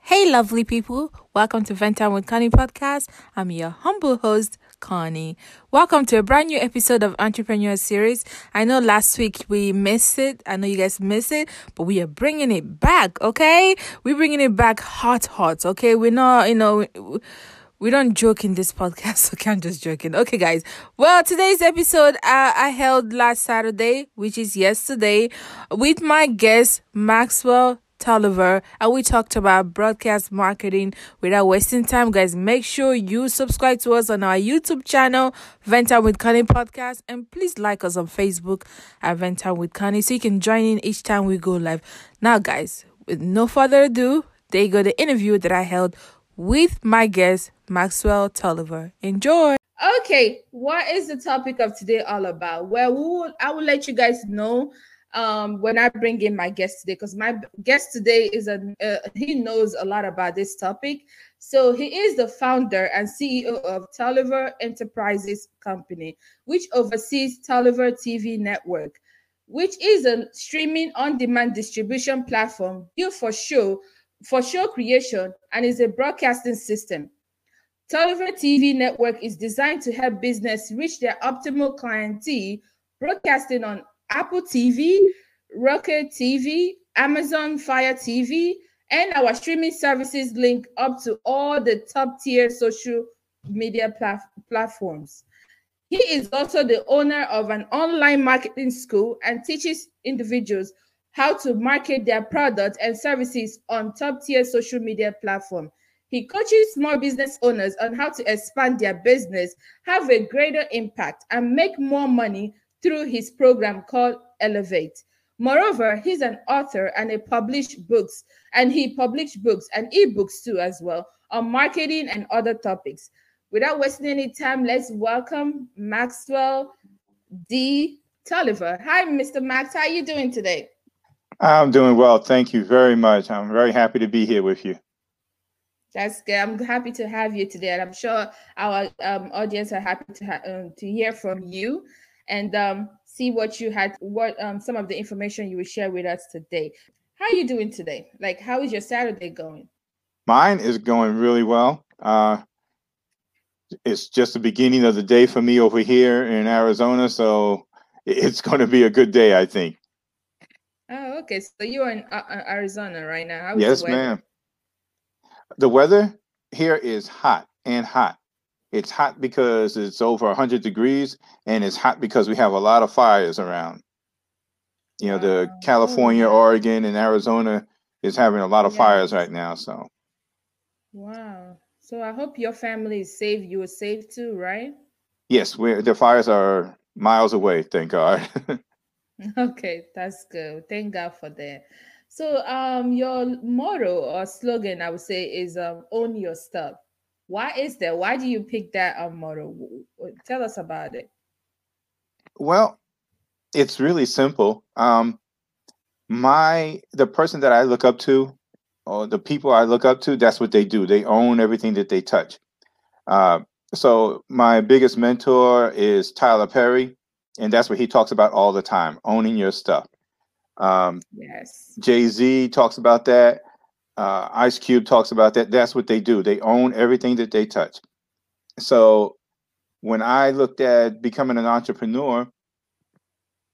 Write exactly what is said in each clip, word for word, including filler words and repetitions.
Hey lovely people, welcome to Vent Time with Connie podcast. I'm your humble host, Connie. Welcome to a brand new episode of Entrepreneur Series. I know last week we missed it. I know you guys missed it, but we are bringing it back, okay? We're bringing it back hot, hot, okay? We're not, you know... We, We don't joke in this podcast, okay? I'm just joking. Okay, guys. Well, today's episode uh, I held last Saturday, which is yesterday, with my guest, Maxwell Tolliver, and we talked about broadcast marketing without wasting time. Guys, make sure you subscribe to us on our YouTube channel, Vent Time with Connie Podcast, and please like us on Facebook at Vent Time with Connie so you can join in each time we go live. Now, guys, with no further ado, there you go, the interview that I held with my guest, Maxwell Tolliver. Enjoy. Okay, what is the topic of today all about? Well, we will, I will let you guys know um when I bring in my guest today, because my guest today is a uh, he knows a lot about this topic. So he is the founder and C E O of Tolliver Enterprises Company, which oversees Tolliver T V Network, which is a streaming on-demand distribution platform built for show for show creation and is a broadcasting system. Tolliver T V Network is designed to help business reach their optimal clientele, broadcasting on Apple T V, Roku T V, Amazon Fire T V, and our streaming services link up to all the top-tier social media plat- platforms. He is also the owner of an online marketing school and teaches individuals how to market their products and services on top-tier social media platforms. He coaches small business owners on how to expand their business, have a greater impact, and make more money through his program called Elevate. Moreover, he's an author and he published books, and he published books and ebooks too as well on marketing and other topics. Without wasting any time, let's welcome Maxwell D. Tolliver. Hi, Mister Max. How are you doing today? I'm doing well. Thank you very much. I'm very happy to be here with you. That's good. I'm happy to have you today, and I'm sure our um, audience are happy to ha- um, to hear from you and um, see what you had, what um, some of the information you will share with us today. How are you doing today? Like, how is your Saturday going? Mine is going really well. Uh, it's just the beginning of the day for me over here in Arizona, so it's going to be a good day, I think. Oh, okay. So you're in uh, Arizona right now. How is yes, ma'am. The weather here is hot and hot. It's hot because it's over one hundred degrees, and it's hot because we have a lot of fires around. You know, wow. the California, Oregon, and Arizona is having a lot of yeah. fires right now. So, wow. So I hope your family is safe. You are safe too, right? Yes, we're, the fires are miles away, thank God. Okay, that's good. Thank God for that. So um, your motto or slogan, I would say, is um, own your stuff. Why is that? Why do you pick that um, motto? Tell us about it. Well, it's really simple. Um, my the person that I look up to, or the people I look up to, that's what they do. They own everything that they touch. Uh, so my biggest mentor is Tyler Perry, and that's what he talks about all the time, owning your stuff. Um, yes. Jay-Z talks about that. Uh, Ice Cube talks about that. That's what they do. They own everything that they touch. So when I looked at becoming an entrepreneur,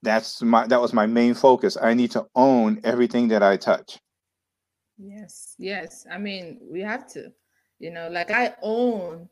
that's my, that was my main focus. I need to own everything that I touch. Yes. Yes. I mean, we have to, you know, like I own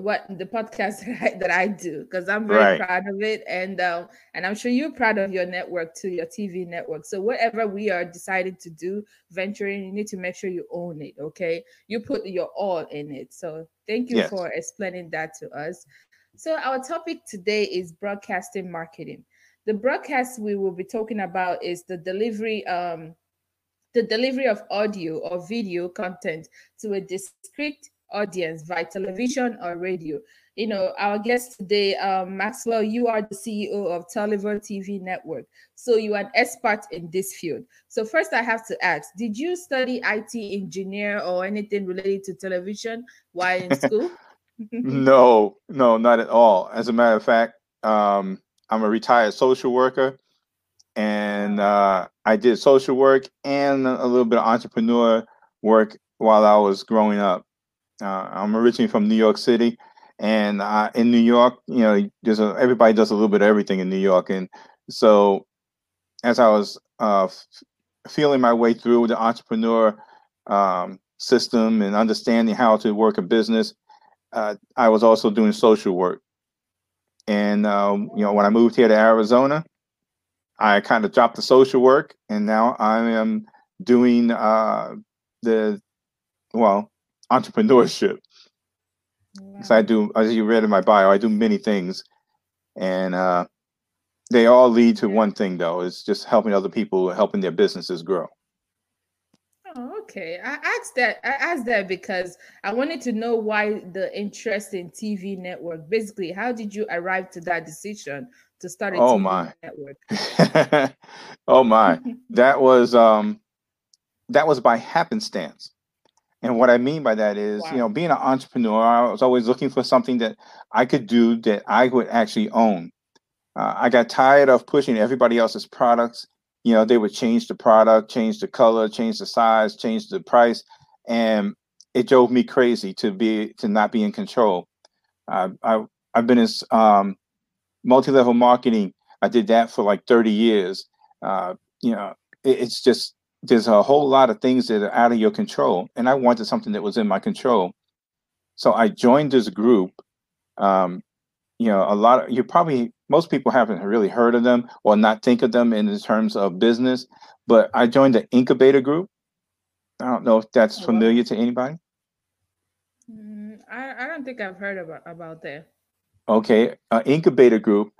what the podcast that I, that I do, because I'm very right. proud of it, and um, and I'm sure you're proud of your network too, your T V network. So whatever we are decided to do, venturing, you need to make sure you own it. Okay, you put your all in it. So thank you yes. for explaining that to us. So our topic today is broadcasting marketing. The broadcast we will be talking about is the delivery um the delivery of audio or video content to a discrete audience via television or radio. You know, our guest today, um, Maxwell, you are the C E O of Tolliver T V Network. So you are an expert in this field. So first I have to ask, did you study I T engineer or anything related to television while in school? No, no, not at all. As a matter of fact, um, I'm a retired social worker, and uh, I did social work and a little bit of entrepreneur work while I was growing up. Uh, I'm originally from New York City, and I, in New York, you know, there's a, everybody does a little bit of everything in New York. And so as I was uh, feeling my way through the entrepreneur um, system and understanding how to work a business, uh, I was also doing social work. And, um, you know, when I moved here to Arizona, I kind of dropped the social work, and now I am doing uh, the, well, entrepreneurship. Wow. So I do, as you read in my bio, I do many things, and uh, they all lead to one thing, though. It's just helping other people, helping their businesses grow. Oh, okay. I asked that. I asked that because I wanted to know why the interest in T V network. Basically, how did you arrive to that decision to start a oh, T V my. network? Oh my! That was um, that was by happenstance. And what I mean by that is, wow. you know, being an entrepreneur, I was always looking for something that I could do that I would actually own. Uh, I got tired of pushing everybody else's products. You know, they would change the product, change the color, change the size, change the price. And it drove me crazy to be to not be in control. Uh, I, I've been in um, multi-level marketing. I did that for like thirty years. Uh, you know, it, it's just. There's a whole lot of things that are out of your control, and I wanted something that was in my control. So I joined this group. Um, you know, a lot of you probably most people haven't really heard of them or not think of them in terms of business. But I joined the incubator group. I don't know if that's familiar to anybody. Mm, I, I don't think I've heard about about that. Okay, uh, incubator group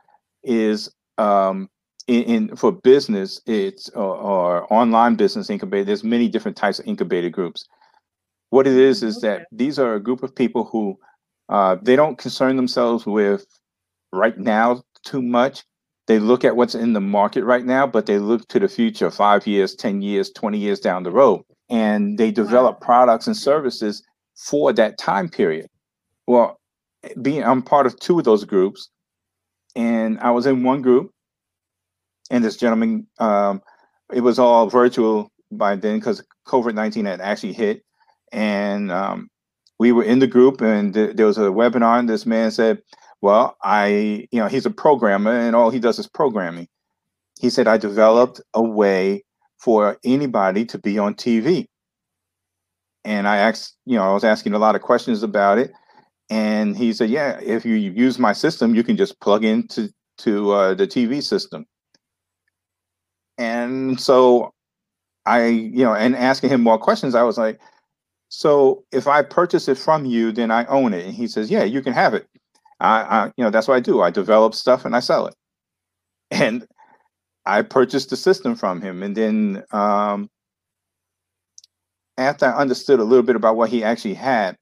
is. Um, In, in for business, it's or, or online business incubator. There's many different types of incubator groups. What it is is okay. that these are a group of people who uh, they don't concern themselves with right now too much. They look at what's in the market right now, but they look to the future, five years, ten years, twenty years down the road, and they develop wow. products and services for that time period. Well, being I'm part of two of those groups, and I was in one group. And this gentleman, um, it was all virtual by then because COVID nineteen had actually hit. And um, we were in the group, and th there was a webinar. And this man said, well, I, you know, he's a programmer, and all he does is programming. He said, I developed a way for anybody to be on T V. And I asked, you know, I was asking a lot of questions about it. And he said, yeah, if you use my system, you can just plug into to, uh, the T V system. And so I, you know, and asking him more questions, I was like, so if I purchase it from you, then I own it. And he says, yeah, you can have it. I, I you know, that's what I do. I develop stuff and I sell it. And I purchased the system from him. And then um, after I understood a little bit about what he actually had,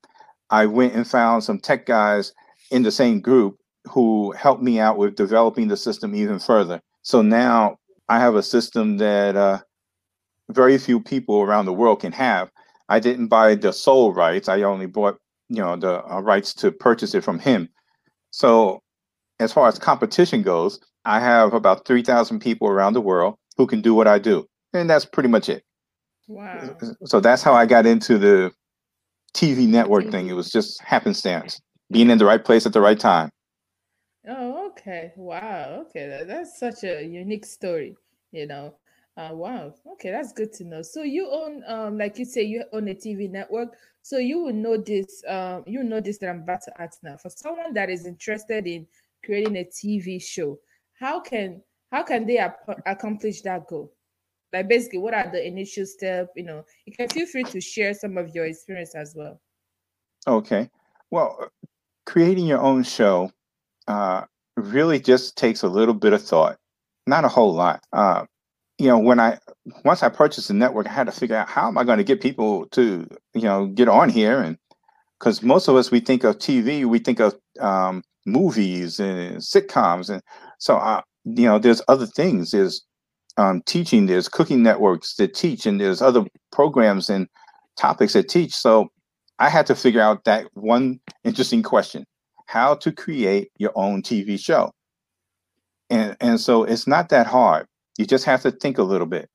I went and found some tech guys in the same group who helped me out with developing the system even further. So now I have a system that uh, very few people around the world can have. I didn't buy the sole rights. I only bought, you know, the uh, rights to purchase it from him. So as far as competition goes, I have about three thousand people around the world who can do what I do. And that's pretty much it. Wow. So that's how I got into the T V network thing. It was just happenstance, being in the right place at the right time. Oh, okay. Wow. Okay. That, that's such a unique story, you know. Uh, wow. Okay. That's good to know. So you own, um, like you say, you own a T V network. So you will know this, um, you know this that I'm about to ask now. For someone that is interested in creating a T V show, how can, how can they accomplish that goal? Like basically, what are the initial steps? You know, you can feel free to share some of your experience as well. Okay. Well, creating your own show uh really just takes a little bit of thought, not a whole lot. Uh you know, when I once I purchased the network, I had to figure out how am I going to get people to, you know, get on here. And because most of us, we think of T V, we think of um, movies and sitcoms. And so, I, you know, there's other things. There's um, teaching, there's cooking networks that teach, and there's other programs and topics that teach. So I had to figure out that one interesting question, how to create your own T V show. And, and so it's not that hard. You just have to think a little bit.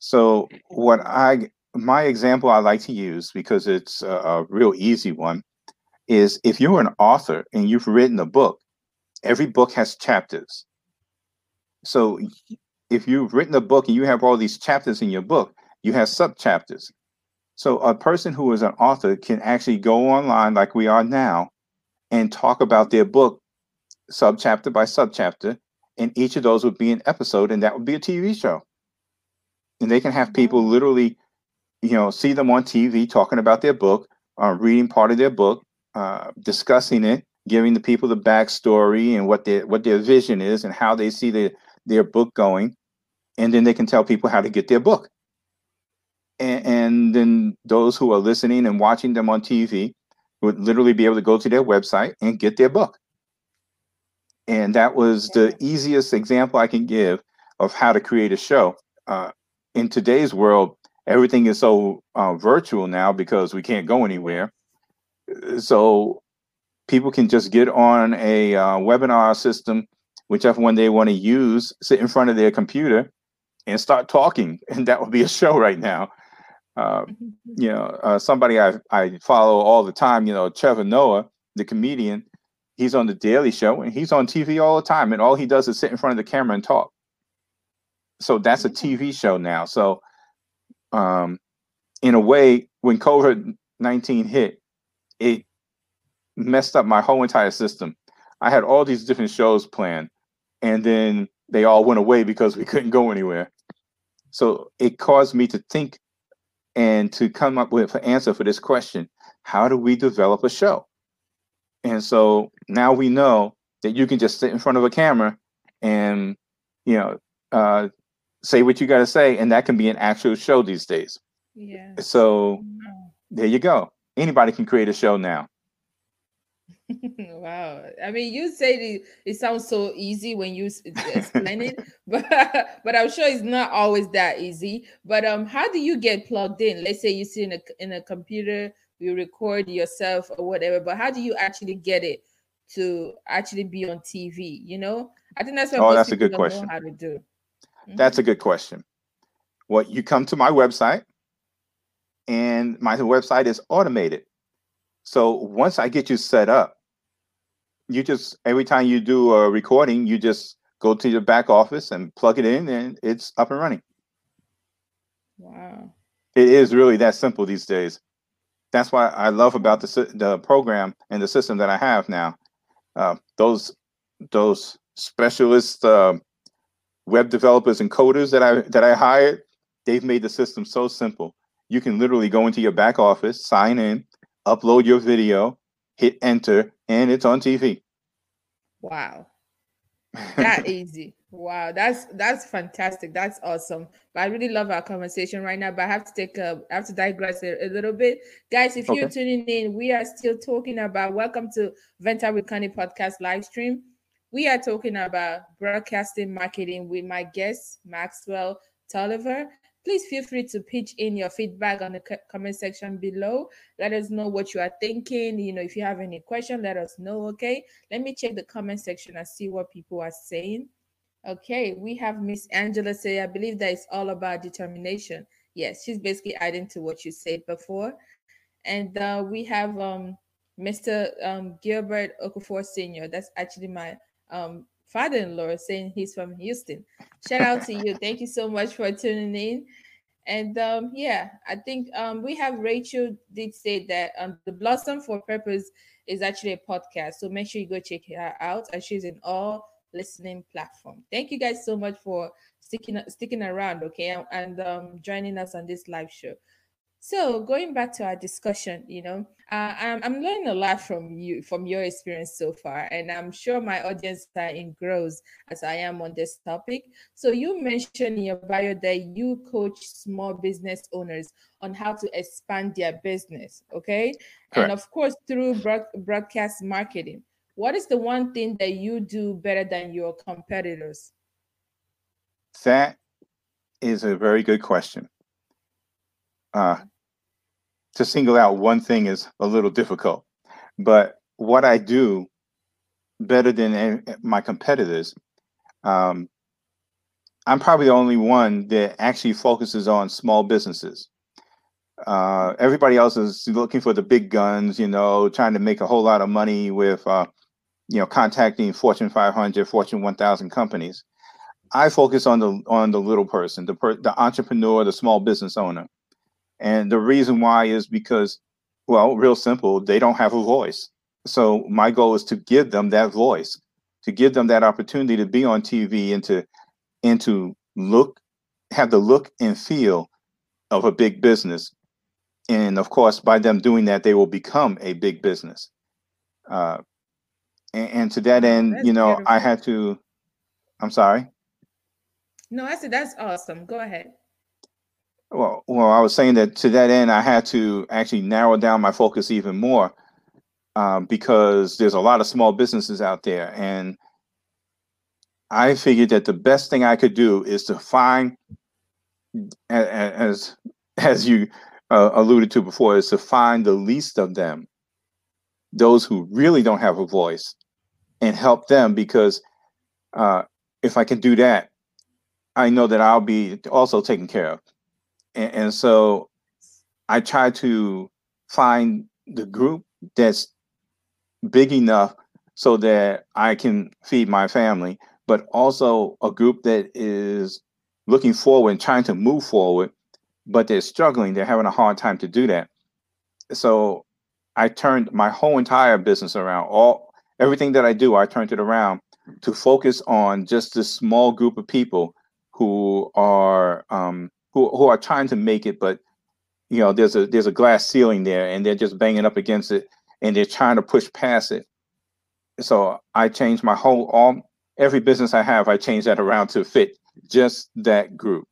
So what I, my example I like to use, because it's a, a real easy one, is if you're an author and you've written a book, every book has chapters. So if you've written a book and you have all these chapters in your book, you have subchapters. So a person who is an author can actually go online like we are now and talk about their book subchapter by subchapter. And each of those would be an episode, and that would be a T V show. And they can have people literally, you know, see them on T V talking about their book, uh, reading part of their book, uh, discussing it, giving the people the backstory and what their what their vision is and how they see their, their book going. And then they can tell people how to get their book. And, and then those who are listening and watching them on T V would literally be able to go to their website and get their book. And that was the easiest example I can give of how to create a show. Uh, in today's world, everything is so uh, virtual now because we can't go anywhere. So people can just get on a uh, webinar system, whichever one they want to use, sit in front of their computer and start talking. And that would be a show right now. Uh, you know, uh, somebody I, I follow all the time, you know, Trevor Noah, the comedian, he's on The Daily Show and he's on T V all the time. And all he does is sit in front of the camera and talk. So that's a T V show now. So um, in a way, when COVID nineteen hit, it messed up my whole entire system. I had all these different shows planned, and then they all went away because we couldn't go anywhere. So it caused me to think and to come up with an answer for this question. How do we develop a show? And so now we know that you can just sit in front of a camera and, you know, Uh, say what you got to say, and that can be an actual show these days. Yeah. So there you go. Anybody can create a show now. Wow. I mean, you say it, it sounds so easy when you explain it, but but I'm sure it's not always that easy. But um, how do you get plugged in? Let's say you sit in a in a computer, you record yourself or whatever. But how do you actually get it to actually be on T V? You know, I think that's what oh, that's a good question. How to do. That's a good question. Well, you come to my website, and my website is automated. So once I get you set up, you just, every time you do a recording, you just go to your back office and plug it in, and it's up and running. Wow. It is really that simple these days. That's why I love about the, the program and the system that I have now. Uh, those, those specialists, uh, web developers and coders that I that I hired, they've made the system so simple. You can literally go into your back office, sign in, upload your video, hit enter, and it's on T V. Wow. That easy. Wow. That's that's fantastic. That's awesome. But I really love our conversation right now, but I have to take a, I have to digress a, a little bit. Guys, if okay. you're tuning in, we are still talking about, welcome to Venta with Connie podcast live stream. We are talking about broadcasting marketing with my guest, Maxwell Tolliver. Please feel free to pitch in your feedback on the comment section below. Let us know what you are thinking. You know, if you have any question, let us know, okay? Let me check the comment section and see what people are saying. Okay, we have Miss Angela say, I believe that it's all about determination. Yes, she's basically adding to what you said before. And uh, we have um, Mister Um, Gilbert Okafor Senior. That's actually my... Um, father-in-law, saying he's from Houston. Shout out to you. Thank you so much for tuning in. And um, yeah, I think um, we have Rachel did say that um, the Blossom for Purpose is actually a podcast. So make sure you go check her out, and she's in all listening platforms. Thank you guys so much for sticking sticking around, okay, and um, joining us on this live show. So going back to our discussion, you know, uh, I'm, I'm learning a lot from you, from your experience so far, and I'm sure my audience are in grows as I am on this topic. So you mentioned in your bio that you coach small business owners on how to expand their business, okay? Correct. And of course, through broad- broadcast marketing. What is the one thing that you do better than your competitors? That is a very good question. Uh, to single out one thing is a little difficult, but what I do better than my competitors, um, I'm probably the only one that actually focuses on small businesses. Uh, everybody else is looking for the big guns, you know, trying to make a whole lot of money with, uh, you know, contacting Fortune five hundred, Fortune one thousand companies. I focus on the on the little person, the per, the entrepreneur, the small business owner. And the reason why is because, well, real simple, they don't have a voice. So my goal is to give them that voice, to give them that opportunity to be on T V and to, and to look, have the look and feel of a big business. And of course, by them doing that, they will become a big business. Uh, and, and to that end, that's you know, beautiful. I had to, I'm sorry. No, I said, that's awesome. Go ahead. Well, well, I was saying that to that end, I had to actually narrow down my focus even more um, because there's a lot of small businesses out there. And I figured that the best thing I could do is to find, as as you uh, alluded to before, is to find the least of them, those who really don't have a voice, and help them, because uh, if I can do that, I know that I'll be also taken care of. And so I try to find the group that's big enough so that I can feed my family, but also a group that is looking forward and trying to move forward, but they're struggling. They're having a hard time to do that. So I turned my whole entire business around. All everything that I do, I turned it around to focus on just this small group of people who are um, Who, who are trying to make it, but you know, there's a there's a glass ceiling there, and they're just banging up against it, and they're trying to push past it. So I changed my whole all every business I have, I changed that around to fit just that group.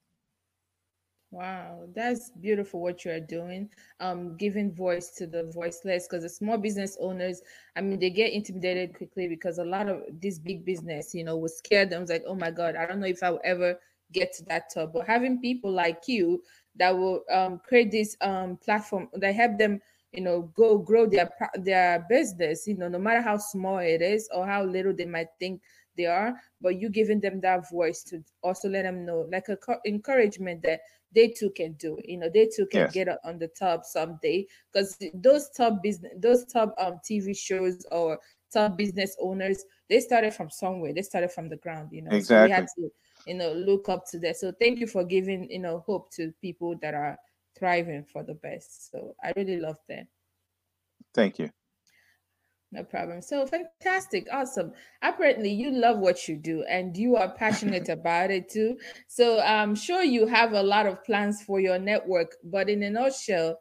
Wow, that's beautiful what you're doing. Um, giving voice to the voiceless, because the small business owners, I mean, they get intimidated quickly because a lot of this big business, you know, was scared them. It was like, oh my God, I don't know if I will ever get to that top. But having people like you that will um, create this um, platform that help them, you know, go grow their their business, you know, no matter how small it is or how little they might think they are, but you giving them that voice to also let them know, like a co- encouragement that they too can do it. You know, they too can yes. get on the top someday, because those top business, those top um, T V shows or top business owners, they started from somewhere. They started from the ground. You know, exactly. So we had to, you know, look up to that. So thank you for giving, you know, hope to people that are thriving for the best. So I really love that. Thank you. No problem. So fantastic. Awesome. Apparently you love what you do and you are passionate about it too. So I'm sure you have a lot of plans for your network, but in a nutshell,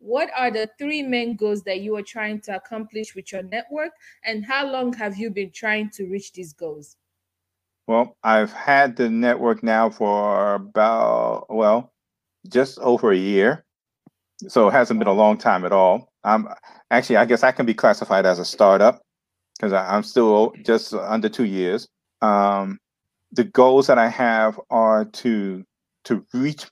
what are the three main goals that you are trying to accomplish with your network, and how long have you been trying to reach these goals? Well, I've had the network now for about, well, just over a year. So it hasn't been a long time at all. I'm actually, I guess I can be classified as a startup because I'm still just under two years. Um, the goals that I have are to to reach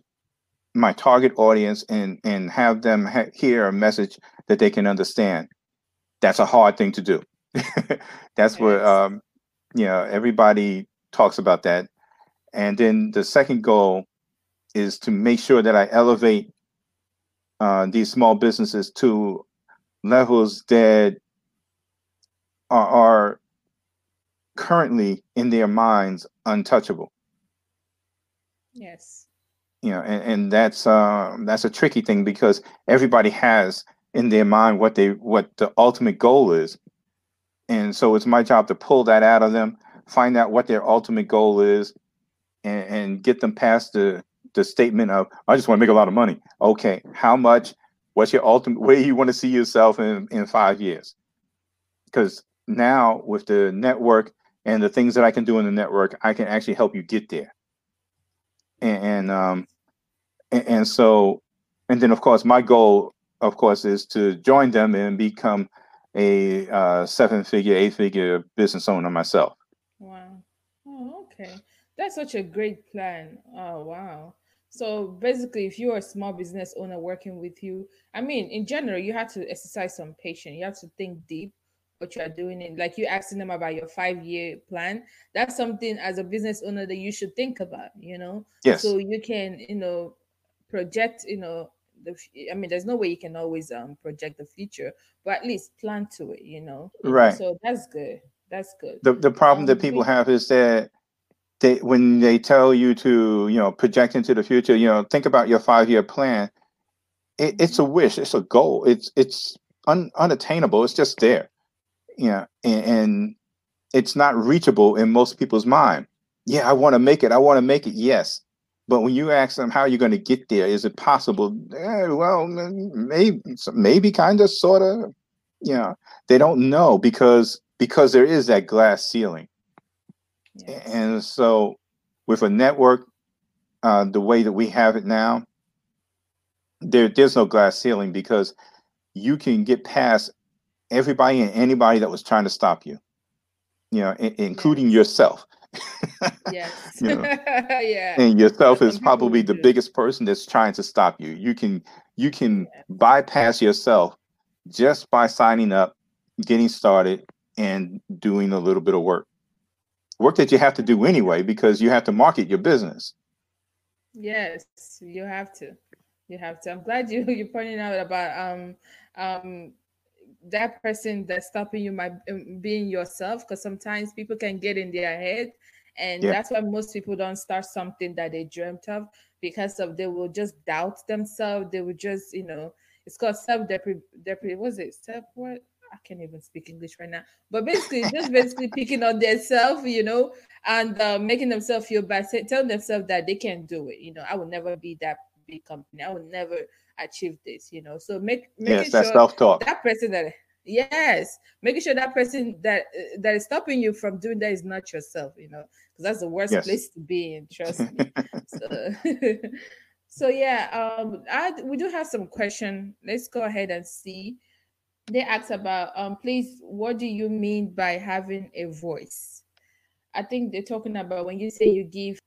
my target audience and, and have them ha- hear a message that they can understand. That's a hard thing to do. That's yes. what, um, you know, everybody talks about that. And then the second goal is to make sure that I elevate uh, these small businesses to levels that are, are currently in their minds untouchable. Yes. You know, and, and that's uh, that's a tricky thing, because everybody has in their mind what they what the ultimate goal is. And so it's my job to pull that out of them, find out what their ultimate goal is, and, and get them past the the statement of, I just want to make a lot of money. Okay, how much? What's your ultimate, where you want to see yourself in, in five years? Because now with the network and the things that I can do in the network, I can actually help you get there. And, and um, and, and so, and then of course, my goal, of course, is to join them and become a uh, seven-figure, eight-figure business owner myself. Wow. Oh, okay. That's such a great plan. Oh, wow. So basically, if you're a small business owner working with you, I mean, in general, you have to exercise some patience. You have to think deep what you are doing. And like you asking them about your five-year plan, that's something as a business owner that you should think about, you know? Yes. So you can, you know, project, you know, the, I mean, there's no way you can always um project the future, but at least plan to it, you know? Right. So that's good. That's good. The, the problem um, that people have is that they, when they tell you to, you know, project into the future, you know, think about your five-year plan. It, it's a wish. It's a goal. It's it's un, unattainable. It's just there. You know, and, and it's not reachable in most people's mind. Yeah, I want to make it. I want to make it. Yes. But when you ask them how you're going to get there, is it possible? Eh, well, maybe, maybe kind of, sort of. You know, they don't know because because there is that glass ceiling. Yes. And so with a network, uh, the way that we have it now, there, there's no glass ceiling because you can get past everybody and anybody that was trying to stop you, you know, in, including yes. yourself. Yes. You know? Yeah. And yourself that's is probably the biggest person that's trying to stop you. You can, you can yeah. bypass yourself just by signing up, getting started, and doing a little bit of work. Work that you have to do anyway, because you have to market your business. Yes, you have to. You have to. I'm glad you you're pointing out about um um that person that's stopping you might being yourself, because sometimes people can get in their head, and yeah. that's why most people don't start something that they dreamt of, because of they will just doubt themselves. They will just, you know, it's called self-depreciation. Was it self what? I can't even speak English right now, but basically just basically picking on themselves, you know, and uh, making themselves feel bad, telling themselves that they can't do it. You know, I will never be that big company. I will never achieve this, you know, so make, making yes, that's sure self-talk. That person that, yes, making sure that person that, uh, that is stopping you from doing that is not yourself, you know, because that's the worst yes. place to be in, trust me. So, so yeah, um, I, we do have some question. Let's go ahead and see. They asked about, um, please, what do you mean by having a voice? I think they're talking about when you say you give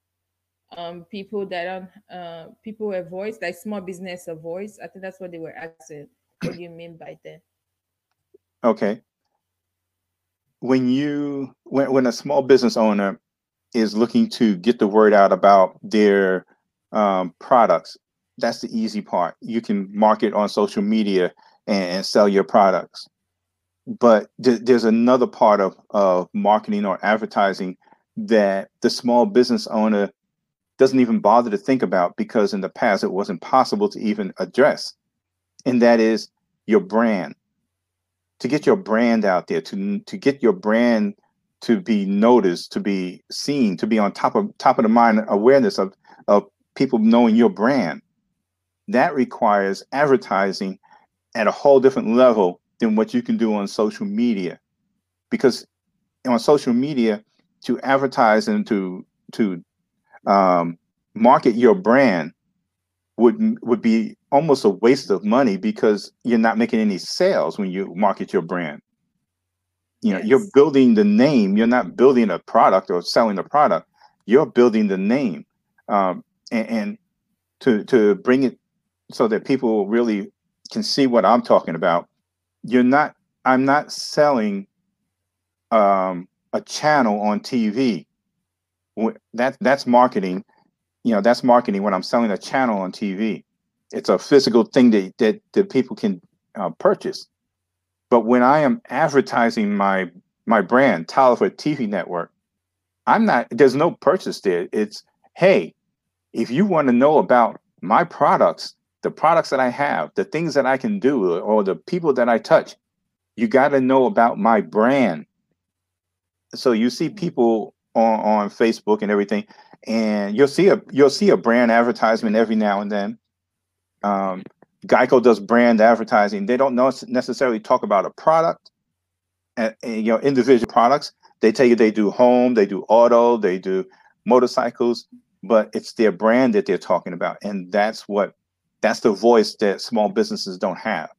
um, people that don't, uh, people a voice, like small business a voice. I think that's what they were asking. What do you mean by that? Okay. When you, when, when a small business owner is looking to get the word out about their um, products, that's the easy part. You can market on social media and sell your products. But th there's another part of, of marketing or advertising that the small business owner doesn't even bother to think about, because in the past it wasn't possible to even address. And that is your brand. To get your brand out there, to, to get your brand to be noticed, to be seen, to be on top of, top of the mind awareness of, of people knowing your brand. That requires advertising at a whole different level than what you can do on social media, because on social media, to advertise and to to um, market your brand would would be almost a waste of money, because you're not making any sales when you market your brand. You know, yes. you're building the name. You're not building a product or selling a product. You're building the name, um, and, and to to bring it so that people really can see what I'm talking about. You're not, I'm not selling um, a channel on T V. That, that's marketing. You know, that's marketing when I'm selling a channel on T V. It's a physical thing that, that, that people can uh, purchase. But when I am advertising my, my brand, Tolliver T V Network, I'm not, there's no purchase there. It's, hey, if you want to know about my products, the products that I have, the things that I can do, or the people that I touch, you got to know about my brand. So you see people on, on Facebook and everything, And you'll see a you'll see a brand advertisement every now and then. Um, Geico does brand advertising. They don't necessarily talk about a product, and, and you know, individual products. They tell you they do home, they do auto, they do motorcycles, but it's their brand that they're talking about, and that's what that's the voice that small businesses don't have.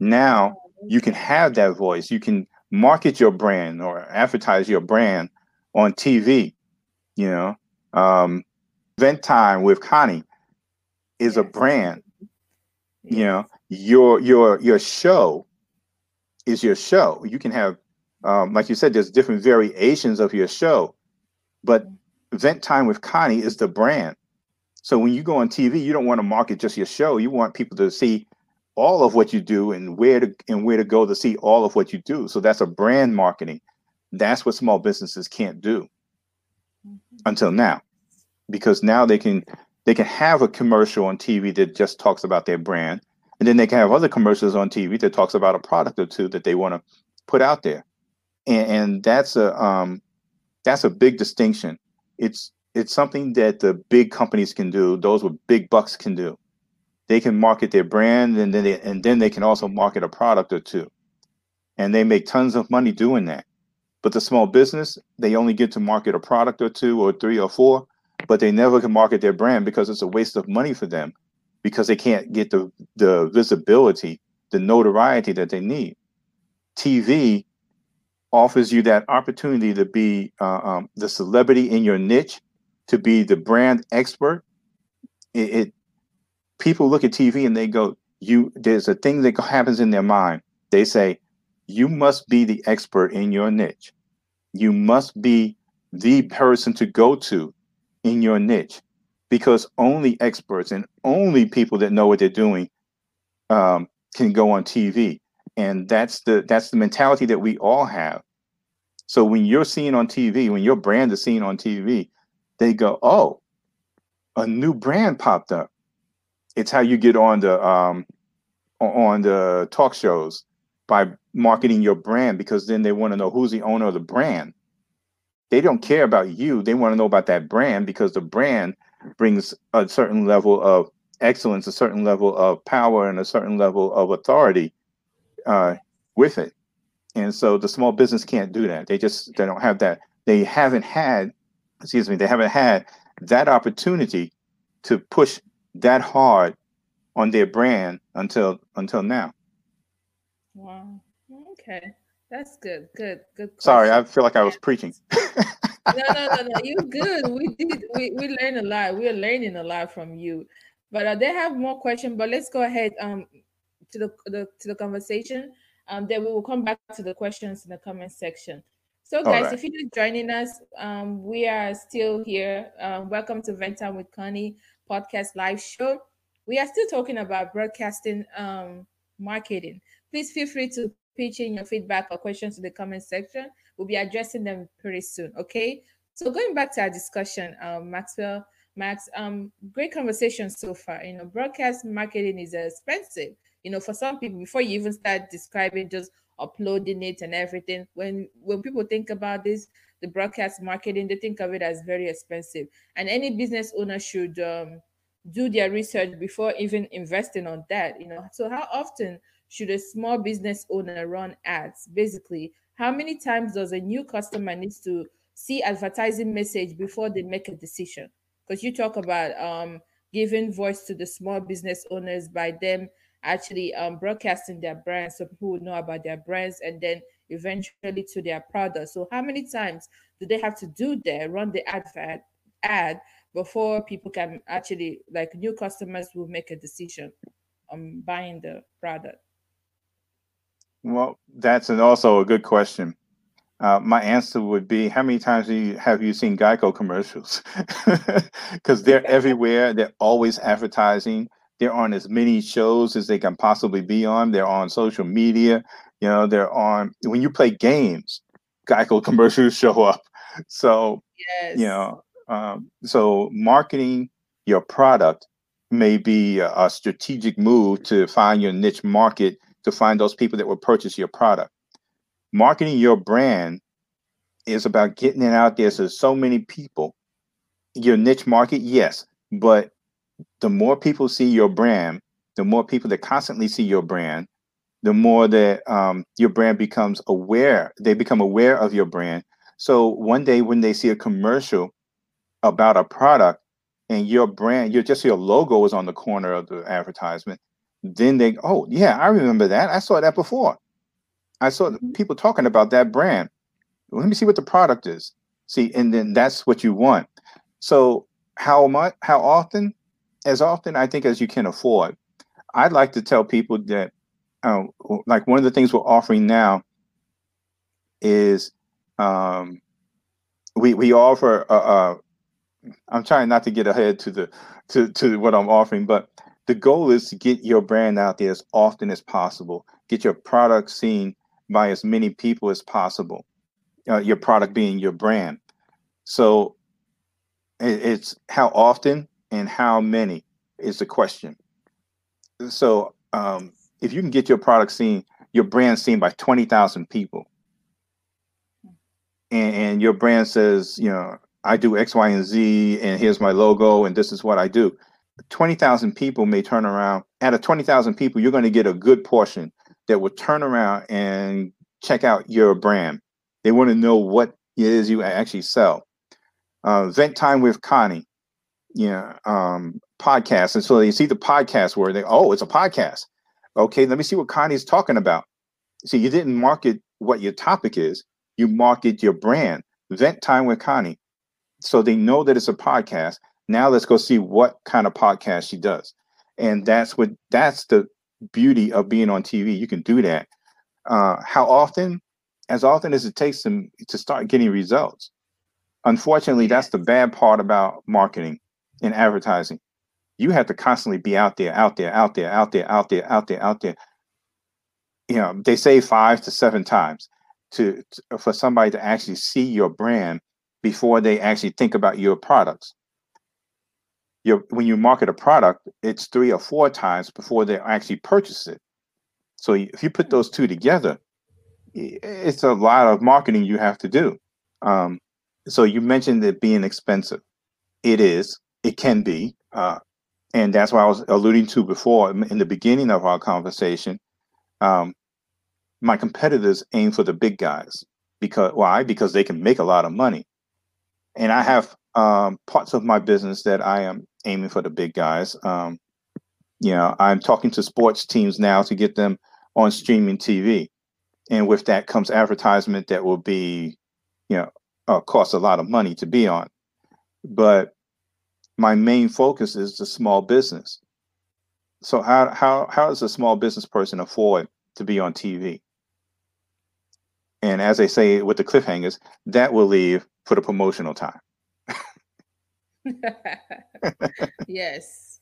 Now you can have that voice. You can market your brand or advertise your brand on T V. You know, um, Vent Time with Connie is a brand. You know, your your your show is your show. You can have, um, like you said, there's different variations of your show, but Vent Time with Connie is the brand. So when you go on T V, you don't want to market just your show. You want people to see all of what you do and where to and where to go to see all of what you do. So that's a brand marketing. That's what small businesses can't do until now, because now they can they can have a commercial on T V that just talks about their brand, and then they can have other commercials on T V that talks about a product or two that they want to put out there, and, and that's a um, that's a big distinction. It's it's something that the big companies can do; those with big bucks can do. They can market their brand, and then they, and then they can also market a product or two, and they make tons of money doing that. But the small business, they only get to market a product or two or three or four, but they never can market their brand because it's a waste of money for them, because they can't get the, the visibility, the notoriety that they need. T V offers you that opportunity to be uh, um, the celebrity in your niche, to be the brand expert. It, it people look at T V and they go, "You." There's a thing that happens in their mind. They say, you must be the expert in your niche. You must be the person to go to in your niche, because only experts and only people that know what they're doing um, can go on T V. And that's the that's the mentality that we all have. So when you're seen on T V, when your brand is seen on T V, they go, "Oh, a new brand popped up." It's how you get on the um, on the talk shows, by marketing your brand, because then they want to know who's the owner of the brand. They don't care about you. They want to know about that brand, because the brand brings a certain level of excellence, a certain level of power, and a certain level of authority uh, with it. And so the small business can't do that. They just, they don't have that. They haven't had, excuse me, they haven't had that opportunity to push that hard on their brand until, until now. Wow. Okay. That's good. Good. Good. Question. Sorry, I feel like I was preaching. no, no, no, no. You're good. We did. We we learned a lot. We're learning a lot from you. But uh, they have more questions. But let's go ahead um to the, the to the conversation. Um, then we will come back to the questions in the comment section. So, guys, right. If you're just joining us, um, we are still here. Um, welcome to Vent Time with Connie podcast live show. We are still talking about broadcasting um marketing. Please feel free to pitch in your feedback or questions to the comment section. We'll be addressing them pretty soon, okay? So going back to our discussion, um, Maxwell, Max, um, great conversation so far. You know, broadcast marketing is expensive. You know, for some people, before you even start describing, just uploading it and everything, when, when people think about this, the broadcast marketing, they think of it as very expensive. And any business owner should um, do their research before even investing on that, you know? So how often should a small business owner run ads? Basically, how many times does a new customer needs to see advertising message before they make a decision? Because you talk about um, giving voice to the small business owners by them actually um, broadcasting their brands, so people would know about their brands and then eventually to their products. So how many times do they have to do that, run the advert ad before people can actually, like new customers will make a decision on buying the product? Well, that's an also a good question. Uh, my answer would be, how many times do you, have you seen Geico commercials? Because they're everywhere. They're always advertising. They're on as many shows as they can possibly be on. They're on social media. You know, they're on, when you play games, Geico commercials show up. So, yes. You know, um, so marketing your product may be a, a strategic move to find your niche market, to find those people that will purchase your product. Marketing your brand is about getting it out there to so many people your niche market, yes, but the more people see your brand, the more people that constantly see your brand, the more that um, your brand becomes aware, they become aware of your brand. So one day when they see a commercial about a product and your brand, your just your logo is on the corner of the advertisement, then they, oh, yeah, I remember that. I saw that before. I saw people talking about that brand. Let me see what the product is. See, and then that's what you want. So how much, how often? As often, I think, as you can afford. I'd like to tell people that, uh, like, one of the things we're offering now is um, we we offer. Uh, uh, I'm trying not to get ahead to the to to what I'm offering, but the goal is to get your brand out there as often as possible. Get your product seen by as many people as possible. Uh, your product being your brand. So it, it's how often and how many is the question. So um, if you can get your product seen, your brand seen by twenty thousand people, and, and your brand says, you know, I do X, Y, and Z, and here's my logo, and this is what I do. twenty thousand people may turn around. Out of twenty thousand people, you're going to get a good portion that will turn around and check out your brand. They want to know what it is you actually sell. Uh, Vent Time with Connie, you know, um, podcast. And so they see the podcast where they, oh, it's a podcast. Okay, let me see what Connie's talking about. See, you didn't market what your topic is. You market your brand, Vent Time with Connie. So they know that it's a podcast. Now let's go see what kind of podcast she does. And that's what, that's the beauty of being on T V. You can do that. Uh, how often? As often as it takes them to start getting results. Unfortunately, that's the bad part about marketing and advertising. You have to constantly be out there, out there, out there, out there, out there, out there, out there. You know, they say five to seven times to, to for somebody to actually see your brand before they actually think about your products. Your, when you market a product, it's three or four times before they actually purchase it. So if you put those two together, it's a lot of marketing you have to do. Um, so you mentioned it being expensive. It is. It can be. Uh, and that's what I was alluding to before in the beginning of our conversation. Um, my competitors aim for the big guys. Because why? Because they can make a lot of money. And I have um, parts of my business that I am aiming for the big guys. Um, you know, I'm talking to sports teams now to get them on streaming T V. And with that comes advertisement that will be, you know, uh, cost a lot of money to be on. But my main focus is the small business. So how how how does a small business person afford to be on T V? And as they say with the cliffhangers, that will leave for the promotional time. Yes.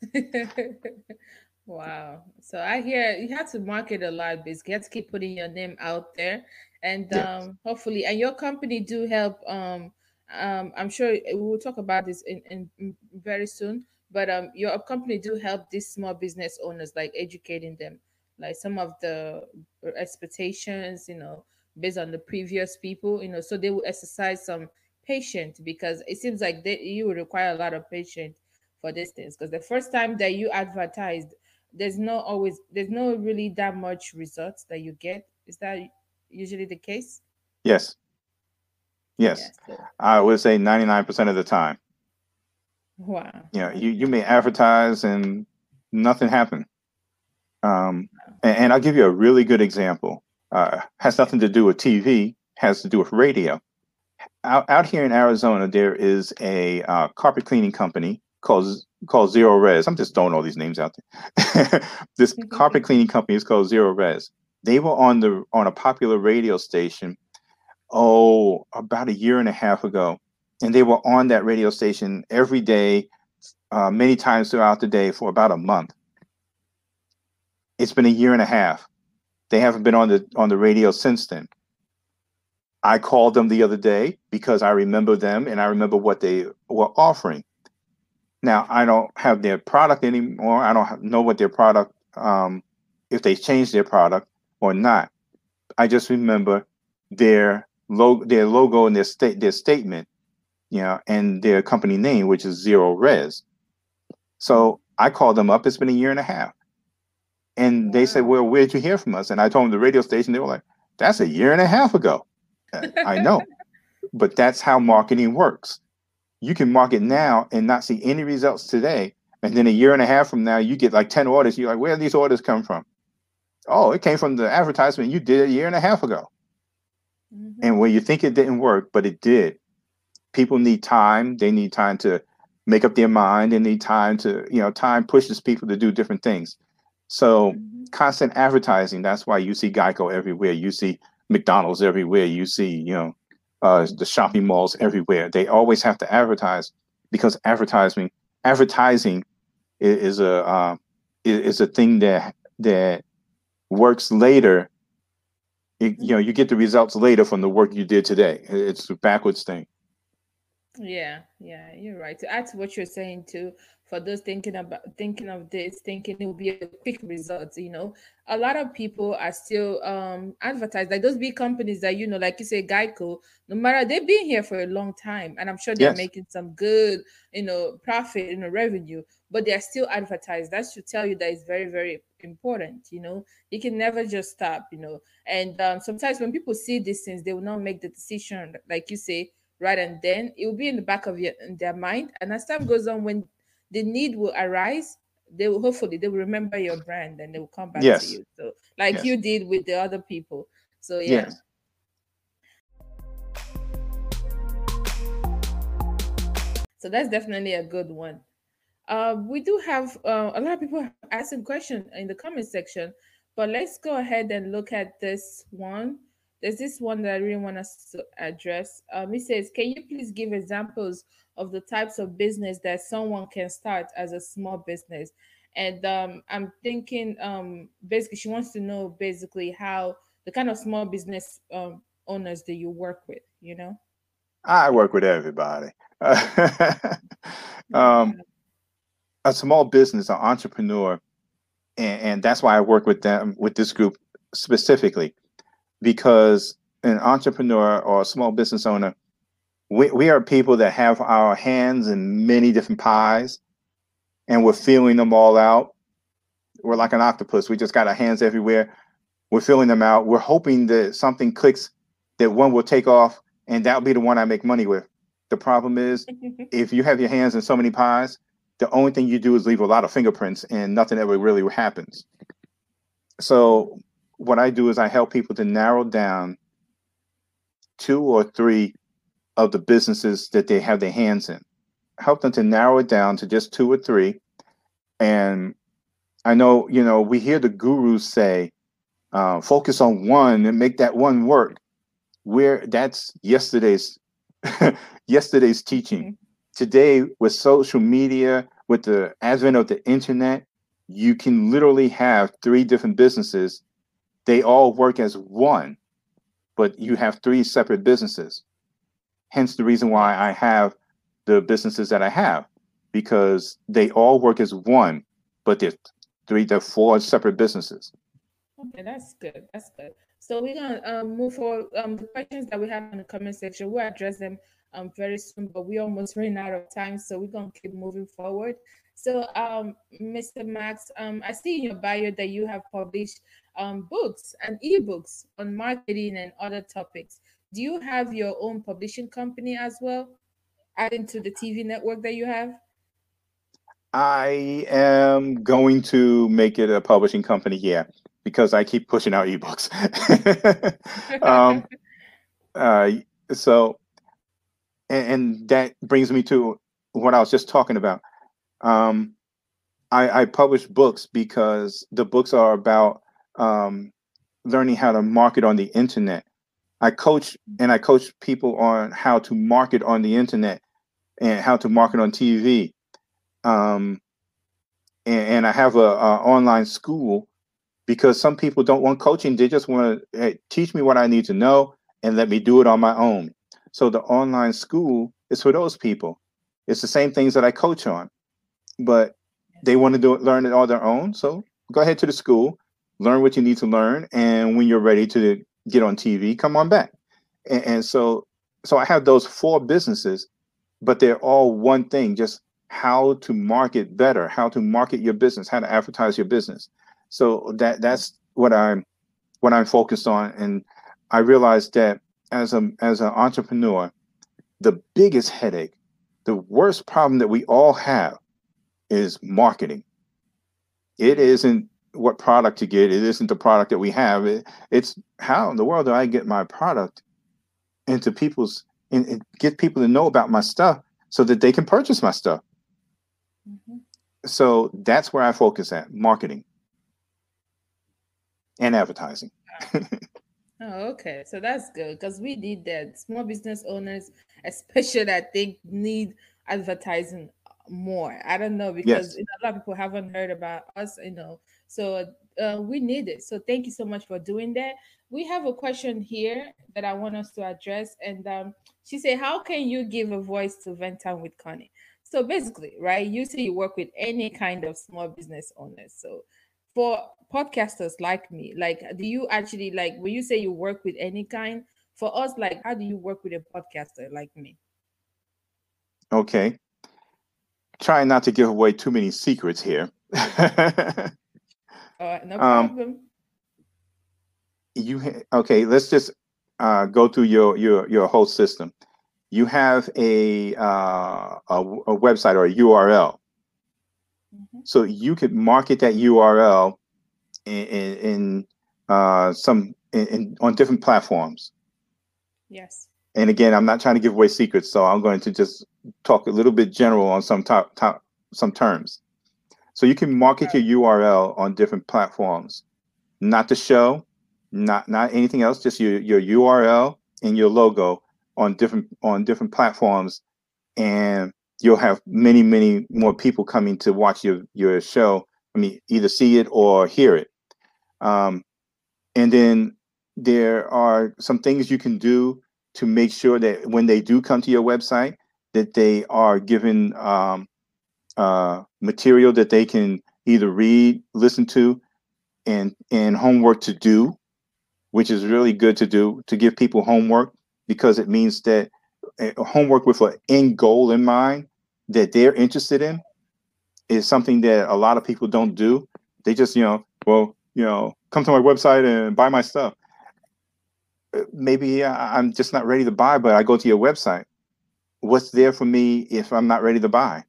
Wow. So I hear you have to market a lot, basically. You have to keep putting your name out there. And yes. um, hopefully, and your company do help. Um, um, I'm sure we'll talk about this in, in very soon. But um, your company do help these small business owners, like educating them, like some of the expectations, you know, based on the previous people, you know, so they will exercise some patience, because it seems like they, you require a lot of patience for these things. Because the first time that you advertised, there's not always, there's no really that much results that you get. Is that usually the case? Yes. Yes. yes so. I would say ninety-nine percent of the time. Wow. You know, you, you may advertise and nothing happened. Um, wow. and, and I'll give you a really good example. Uh, has nothing to do with T V, has to do with radio. Out, out here in Arizona, there is a uh, carpet cleaning company called called Zero Rez. I'm just throwing all these names out there. This carpet cleaning company is called Zero Rez. They were on the on a popular radio station, oh, about a year and a half ago. And they were on that radio station every day, uh, many times throughout the day for about a month. It's been a year and a half. They haven't been on the on the radio since then. I called them the other day because I remember them and I remember what they were offering. Now, I don't have their product anymore. I don't have, know what their product, um, if they changed their product or not. I just remember their, lo- their logo and their, sta- their statement you know, and their company name, which is Zero Rez. So I called them up. It's been a year and a half. And they said, well, where'd you hear from us? And I told them the radio station. They were like, that's a year and a half ago. I know. But that's how marketing works. You can market now and not see any results today. And then a year and a half from now, you get like ten orders. You're like, where did these orders come from? Oh, it came from the advertisement you did a year and a half ago. Mm-hmm. And where you think it didn't work, but it did. People need time. They need time to make up their mind. They need time to, you know, time pushes people to do different things. So mm-hmm. constant advertising, that's why you see Geico everywhere. You see McDonald's everywhere. You see, you know, uh, the shopping malls everywhere. They always have to advertise because advertising advertising is, is a uh, is a thing that that works later. It, you know, you get the results later from the work you did today. It's a backwards thing. Yeah, yeah, you're right. To add to what you're saying too, for those thinking about thinking of this, thinking it will be a quick result, you know, a lot of people are still um advertised, like those big companies that, you know, like you say, Geico, no matter, they've been here for a long time, and I'm sure they're yes. making some good, you know, profit, you know, revenue, but they're still advertised. That should tell you that it's very, very important, you know. You can never just stop, you know. And um, sometimes when people see these things, they will not make the decision, like you say, right, and then it will be in the back of your, in their mind. And as time goes on, when the need will arise, they will hopefully they will remember your brand and they will come back yes. to you. So, like yes. you did with the other people. So yeah. Yes. So that's definitely a good one. Uh, we do have uh, a lot of people asking questions in the comment section, but let's go ahead and look at this one. There's this one that I really want us to address. Um, it says, can you please give examples of the types of business that someone can start as a small business? And um, I'm thinking um, basically she wants to know basically how the kind of small business um, owners that you work with, you know? I work with everybody. um, a small business, an entrepreneur, and, and that's why I work with them, with this group specifically. Because an entrepreneur or a small business owner, we, we are people that have our hands in many different pies and we're feeling them all out. We're like an octopus. We just got our hands everywhere. We're feeling them out. We're hoping that something clicks, that one will take off, and that'll be the one I make money with. The problem is if you have your hands in so many pies, the only thing you do is leave a lot of fingerprints and nothing ever really happens. So what I do is I help people to narrow down two or three of the businesses that they have their hands in. Help them to narrow it down to just two or three. And I know, you know, we hear the gurus say, uh, focus on one and make that one work. Where that's yesterday's yesterday's teaching. Today, with social media, with the advent of the internet, you can literally have three different businesses. They all work as one, but you have three separate businesses. Hence the reason why I have the businesses that I have, because they all work as one, but they're three, they're four separate businesses. Okay, that's good. That's good. So we're gonna um, move forward. Um, the questions that we have in the comment section, we'll address them um, very soon, but we almost ran out of time, so we're gonna keep moving forward. So, um, Mister Max, um, I see in your bio that you have published um, books and ebooks on marketing and other topics. Do you have your own publishing company as well, adding to the T V network that you have? I am going to make it a publishing company, yeah, because I keep pushing out ebooks. um, uh, so, and, and that brings me to what I was just talking about. Um, I, I publish books because the books are about um, learning how to market on the internet. I coach and I coach people on how to market on the internet and how to market on T V. Um, and, and I have a, a online school because some people don't want coaching. They just want to hey, teach me what I need to know and let me do it on my own. So the online school is for those people. It's the same things that I coach on. But they want to do it, learn it on their own. So go ahead to the school, learn what you need to learn. And when you're ready to get on T V, come on back. And, and so so I have those four businesses but they're all one thing, just how to market better, how to market your business, how to advertise your business. So that that's what I'm what I'm focused on. And I realized that as a as an entrepreneur, the biggest headache, the worst problem that we all have is marketing. It isn't what product to get. It isn't the product that we have. It, it's how in the world do I get my product into people's and, and get people to know about my stuff so that they can purchase my stuff. Mm-hmm. So that's where I focus at, marketing and advertising. Oh, okay. So that's good, because we need that. Small business owners, especially, I think, need advertising more. I don't know, because yes. you know, a lot of people haven't heard about us, you know. So uh, we need it. So thank you so much for doing that. We have a question here that I want us to address. And um, she said, how can you give a voice to Vent Time with Connie? So basically, right, you say you work with any kind of small business owners. So for podcasters like me, like, do you actually, like, when you say you work with any kind, for us, like, how do you work with a podcaster like me? Okay. Trying not to give away too many secrets here. All right, no problem. Um, you ha- okay? Let's just uh, go through your your your whole system. You have a uh, a, a website or a U R L, mm-hmm. so you could market that U R L in, in, in uh, some in, in, on different platforms. Yes. And again, I'm not trying to give away secrets, so I'm going to just talk a little bit general on some top, top some terms. So you can market your U R L on different platforms, not the show, not not anything else, just your, your U R L and your logo on different on different platforms, and you'll have many, many more people coming to watch your, your show. I mean, either see it or hear it. Um, and then there are some things you can do to make sure that when they do come to your website, that they are given um, uh, material that they can either read, listen to, and and homework to do, which is really good to do, to give people homework, because it means that uh, homework with an end goal in mind that they're interested in is something that a lot of people don't do. They just, you know, well, you know, come to my website and buy my stuff. Maybe I'm just not ready to buy, but I go to your website. What's there for me if I'm not ready to buy?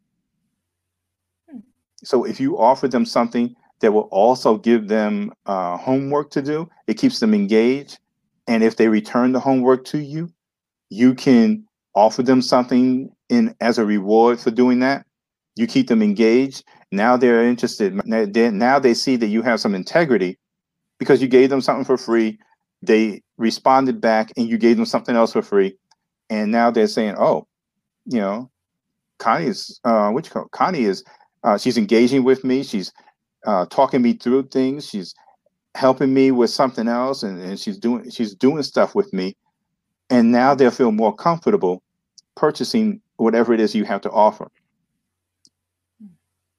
So if you offer them something that will also give them uh, homework to do, it keeps them engaged. And if they return the homework to you, you can offer them something in as a reward for doing that. You keep them engaged. Now they're interested. Now, they're, now they see that you have some integrity, because you gave them something for free. They responded back and you gave them something else for free. And now they're saying, oh, you know, Connie is, uh, what you call it? Connie is, Uh, she's engaging with me. She's uh, talking me through things. She's helping me with something else, and, and she's doing she's doing stuff with me. And now they'll feel more comfortable purchasing whatever it is you have to offer.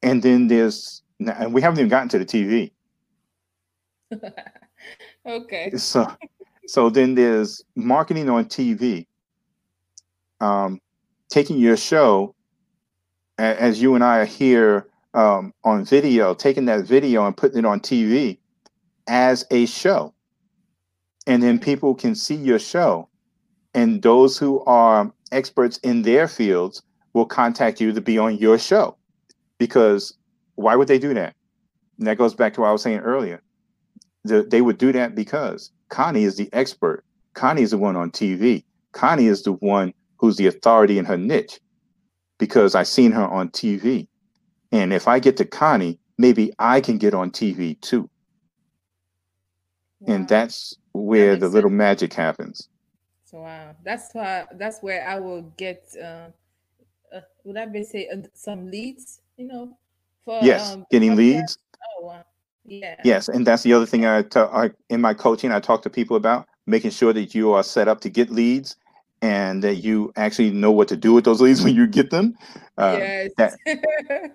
And then there's, and we haven't even gotten to the T V. Okay. So, so then there's marketing on T V. Um, taking your show, as you and I are here um, on video, taking that video and putting it on T V as a show. And then people can see your show. And those who are experts in their fields will contact you to be on your show. Because why would they do that? And that goes back to what I was saying earlier. The, they would do that because Connie is the expert. Connie is the one on T V. Connie is the one who's the authority in her niche, because I seen her on T V. And if I get to Connie, maybe I can get on T V too. Wow. And that's where that the little sense. Magic happens. So, wow, that's why that's where I will get, uh, uh, would I be say uh, some leads, you know? For, yes, um, getting leads. Oh, wow. Yeah. Yes, and that's the other thing I, t- I in my coaching I talk to people about, making sure that you are set up to get leads, and that you actually know what to do with those leads when you get them. Uh, yes. that,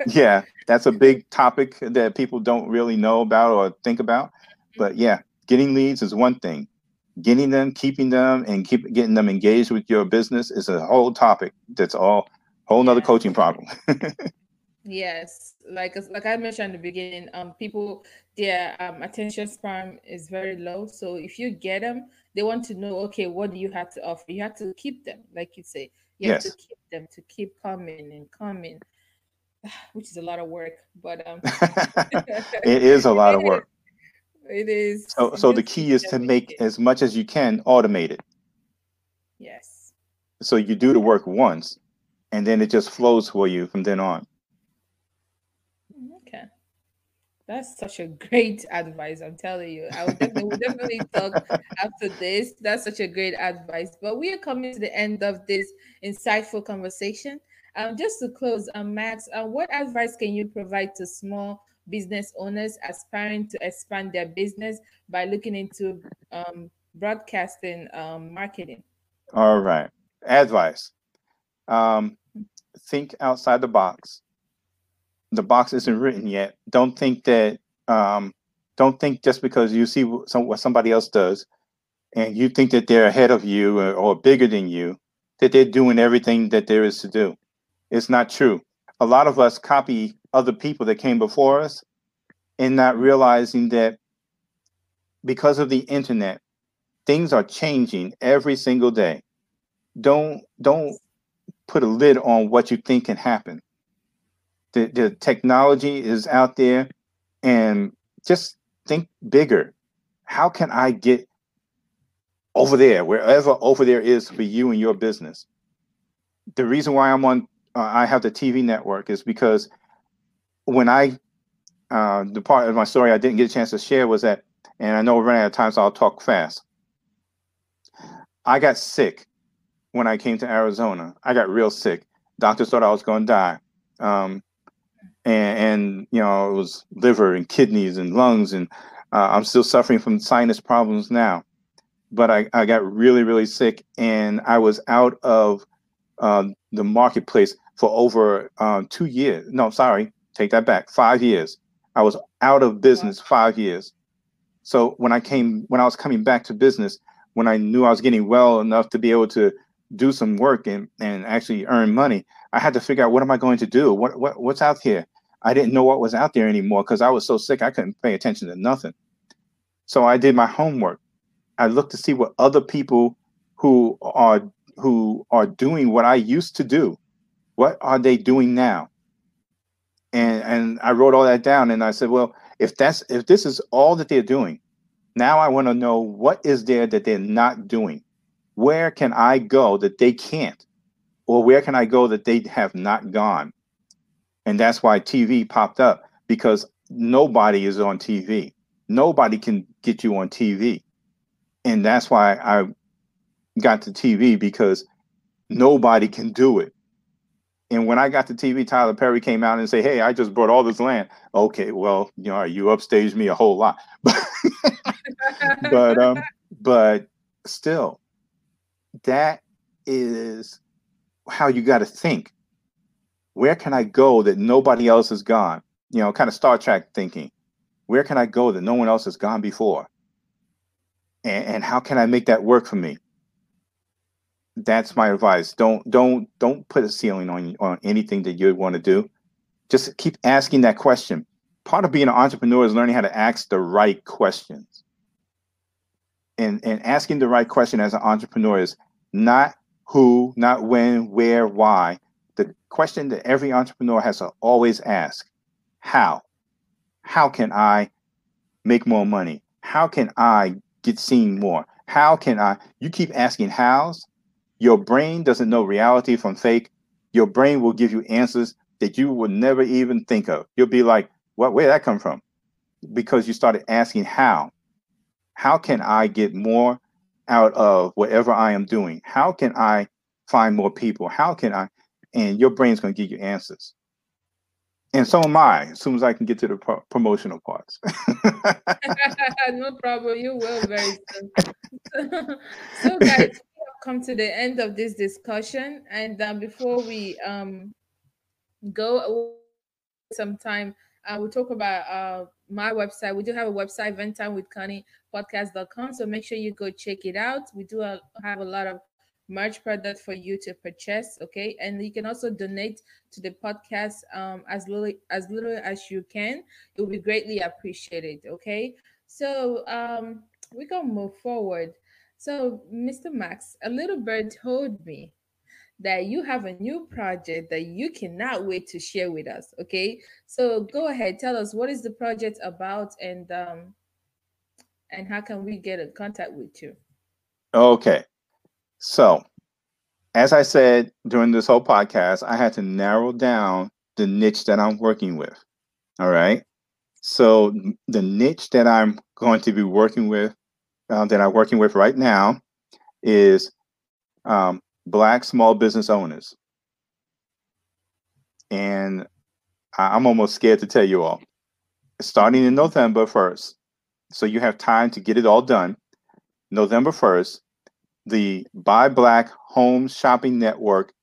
yeah, that's a big topic that people don't really know about or think about. But yeah, getting leads is one thing. Getting them, keeping them, and keep getting them engaged with your business is a whole topic that's all Whole nother yeah. coaching problem. Yes, like like I mentioned in the beginning, um, people, their um, attention span is very low. So if you get them, they want to know, okay, what do you have to offer? You have to keep them, like you say. You yes. have to keep them to keep coming and coming, which is a lot of work. But um, it is a lot of work. It is. So, so the key is to make as much as you can automated. Yes. So you do the work once, and then it just flows for you from then on. Okay. That's such a great advice. I'm telling you, I would definitely, we'll definitely talk after this. That's such a great advice. But we are coming to the end of this insightful conversation. Um, just to close, um, Max, uh, what advice can you provide to small business owners aspiring to expand their business by looking into um, broadcasting um, marketing? All right. Advice. Um, think outside the box. The box isn't written yet. Don't think that, um, don't think just because you see some, what somebody else does and you think that they're ahead of you or, or bigger than you, that they're doing everything that there is to do. It's not true. A lot of us copy other people that came before us and not realizing that because of the internet, things are changing every single day. Don't, don't put a lid on what you think can happen. The, the technology is out there, and just think bigger. How can I get over there, wherever over there is for you and your business? The reason why I'm on, uh, I have the T V network is because when I, uh, the part of my story I didn't get a chance to share was that, and I know we're running out of time, so I'll talk fast. I got sick when I came to Arizona. I got real sick. Doctors thought I was going to die. Um, And, and, you know, it was liver and kidneys and lungs. And uh, I'm still suffering from sinus problems now. But I, I got really, really sick. And I was out of uh, the marketplace for over uh, two years. No, sorry. Take that back. Five years. I was out of business five years. So when I came, when I was coming back to business, when I knew I was getting well enough to be able to do some work and, and actually earn money, I had to figure out, what am I going to do? What, what what's out here? I didn't know what was out there anymore because I was so sick I couldn't pay attention to nothing. So I did my homework. I looked to see what other people who are who are doing what I used to do, what are they doing now? And and I wrote all that down, and I said, well, if that's if this is all that they're doing, now I want to know what is there that they're not doing. Where can I go that they can't? Or where can I go that they have not gone? And that's why T V popped up, because nobody is on T V. Nobody can get you on T V. And that's why I got to T V, because nobody can do it. And when I got to T V, Tyler Perry came out and said, hey, I just bought all this land. Okay, well, you know, you upstaged me a whole lot. but um, but still, that is how you got to think. Where can I go that nobody else has gone? You know, kind of Star Trek thinking. Where can I go that no one else has gone before? And, and how can I make that work for me? That's my advice. Don't don't don't put a ceiling on on anything that you want to do. Just keep asking that question. Part of being an entrepreneur is learning how to ask the right questions. And and asking the right question as an entrepreneur is not who, not when, where, why. The question that every entrepreneur has to always ask: how? How can I make more money? How can I get seen more? How can I? You keep asking hows. Your brain doesn't know reality from fake. Your brain will give you answers that you would never even think of. You'll be like, what? Where did that come from? Because you started asking how. How can I get more out of whatever I am doing? How can I find more people? How can I? And your brain's going to give you answers. And so am I, as soon as I can get to the pro promotional parts. No problem. You will very soon. So, guys, we have come to the end of this discussion. And uh, before we um, go some time, I will talk about uh, my website. We do have a website, Vent Time with Connie podcast dot com. So make sure you go check it out. We do have a lot of merch product for you to purchase. Okay, and you can also donate to the podcast um, as little as little as you can. It will be greatly appreciated. Okay, so um, we gonna move forward. So, Mister Max, a little bird told me that you have a new project that you cannot wait to share with us. Okay, so go ahead, tell us, what is the project about, and um, and how can we get in contact with you? Okay. So, as I said during this whole podcast, I had to narrow down the niche that I'm working with. All right. So the niche that I'm going to be working with, uh, that I'm working with right now, is um, Black small business owners. And I I'm almost scared to tell you all. Starting in November first, so you have time to get it all done. November first. The Buy Black Home Shopping Network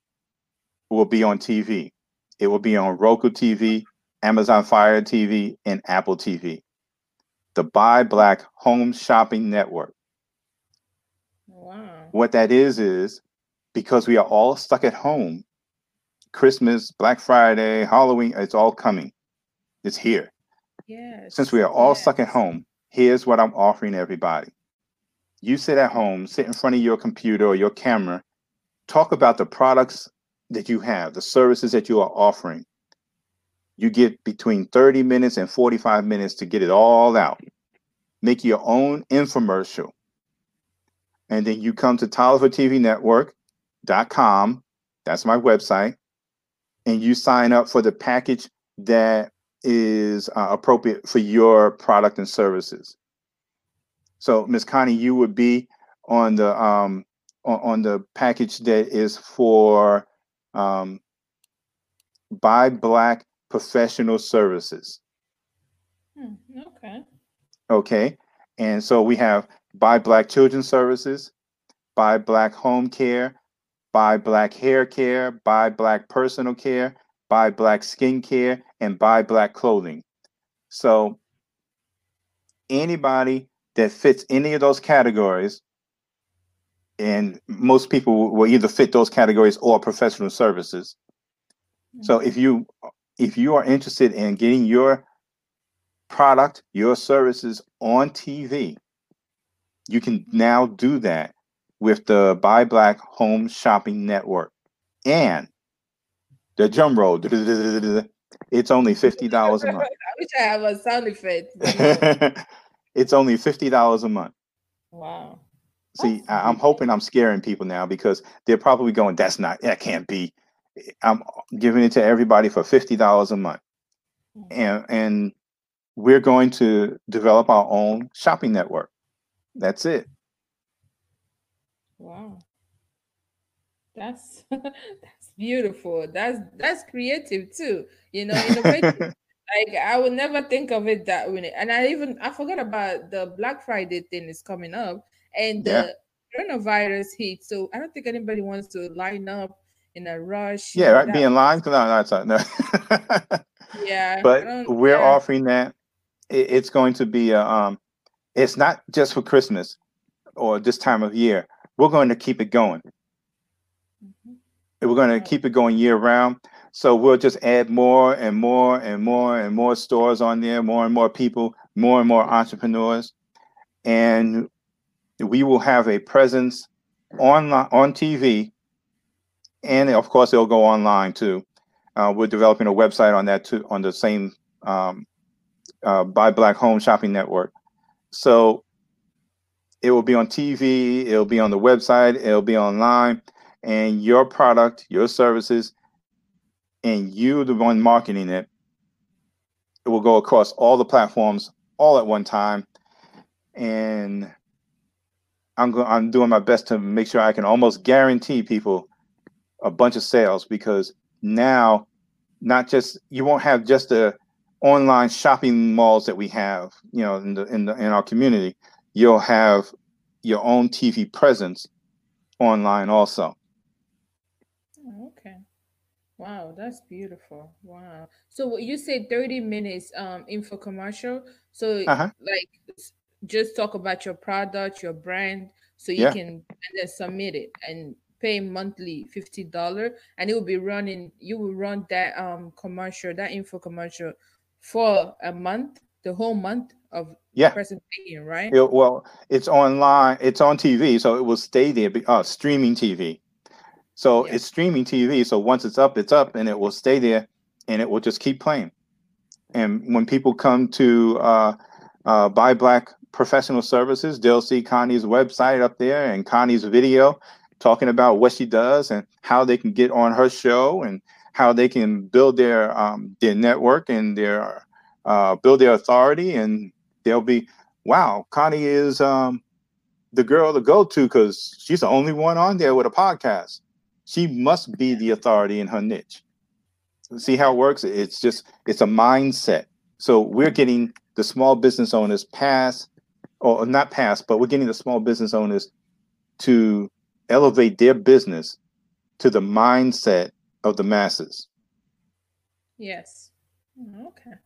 will be on T V. It will be on Roku T V, Amazon Fire T V, and Apple T V. The Buy Black Home Shopping Network. Wow. What that is, is because we are all stuck at home. Christmas, Black Friday, Halloween, it's all coming. It's here. Yes. Since we are all yes. stuck at home, here's what I'm offering everybody. You sit at home, sit in front of your computer or your camera, talk about the products that you have, the services that you are offering. You get between thirty minutes and forty-five minutes to get it all out. Make your own infomercial. And then you come to Tolliver T V Network dot com. That's my website. And you sign up for the package that is uh, appropriate for your product and services. So, Miz Connie, you would be on the um, on, on the package that is for um, Buy Black Professional Services. Hmm, okay. Okay. And so we have Buy Black Children's Services, Buy Black Home Care, Buy Black Hair Care, Buy Black Personal Care, Buy Black Skin Care, and Buy Black Clothing. So anybody that fits any of those categories, and most people will either fit those categories or professional services. Mm-hmm. So if you if you are interested in getting your product, your services on T V, you can now do that with the Buy Black Home Shopping Network. And the drum roll, it's only fifty dollars a month. I wish I had a sound effect. It's only fifty dollars a month. Wow. See, I, I'm hoping I'm scaring people now, because they're probably going, that's not, that can't be. I'm giving it to everybody for fifty dollars a month. And, and we're going to develop our own shopping network. That's it. Wow. That's, that's beautiful. That's, that's creative too. You know, in a way. Like, I would never think of it that way. And I even, I forgot about the Black Friday thing is coming up, and yeah. the coronavirus hit. So I don't think anybody wants to line up in a rush. Yeah, right. Be in line. No, no, no. Yeah. But we're yeah. offering that. It, it's going to be, a, um, it's not just for Christmas or this time of year. We're going to keep it going. Mm-hmm. We're going to right. keep it going year round. So we'll just add more and more and more and more stores on there, more and more people, more and more entrepreneurs. And we will have a presence on, on T V. And of course, it'll go online too. Uh, we're developing a website on that too, on the same um, uh, Buy Black Home Shopping Network. So it will be on T V, it'll be on the website, it'll be online. And your product, your services, and you, the one marketing it, it will go across all the platforms all at one time. And I'm go I'm doing my best to make sure I can almost guarantee people a bunch of sales, because now, not just, you won't have just the online shopping malls that we have, you know, in the in the in our community. You'll have your own T V presence online also. Okay. Wow, that's beautiful. Wow. So you say thirty minutes um info commercial. So uh-huh. like just talk about your product, your brand, so you yeah. can and then submit it, and pay monthly fifty dollars, and it will be running, you will run that um commercial, that info commercial for a month, the whole month of yeah. the person paying, right? It, well, it's online, it's on T V, so it will stay there, uh, streaming T V. So yeah. it's streaming T V, so once it's up, it's up, and it will stay there, and it will just keep playing. And when people come to uh, uh, Buy Black Professional Services, they'll see Connie's website up there and Connie's video talking about what she does and how they can get on her show and how they can build their um, their network and their uh, build their authority. And they'll be, wow, Connie is um, the girl to go to because she's the only one on there with a podcast. She must be the authority in her niche. See how it works? It's just, it's a mindset. So we're getting the small business owners past, or not past, but we're getting the small business owners to elevate their business to the mindset of the masses. Yes. Okay.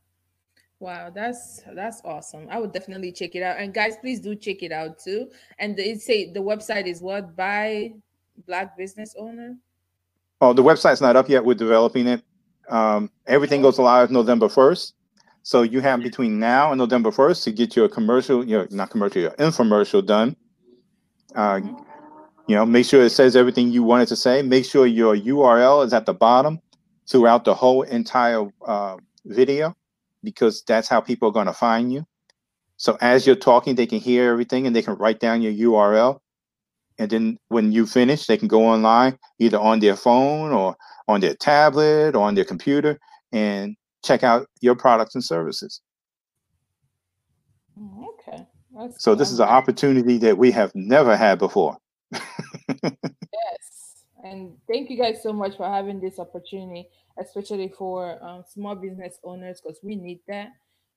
Wow, that's that's awesome. I would definitely check it out. And guys, please do check it out too. And it say the website is what? Buy Black Business Owner? Oh, the website's not up yet. We're developing it. Um, everything goes live November first. So you have between now and November first to get your commercial, your not commercial, your infomercial done. Uh, you know, make sure it says everything you want it to say. Make sure your U R L is at the bottom throughout the whole entire uh, video, because that's how people are going to find you. So as you're talking, they can hear everything and they can write down your U R L. And then when you finish, they can go online, either on their phone or on their tablet or on their computer, and check out your products and services. Okay. That's so this is an opportunity that we have never had before. Yes. And thank you guys so much for having this opportunity, especially for um, small business owners, because we need that.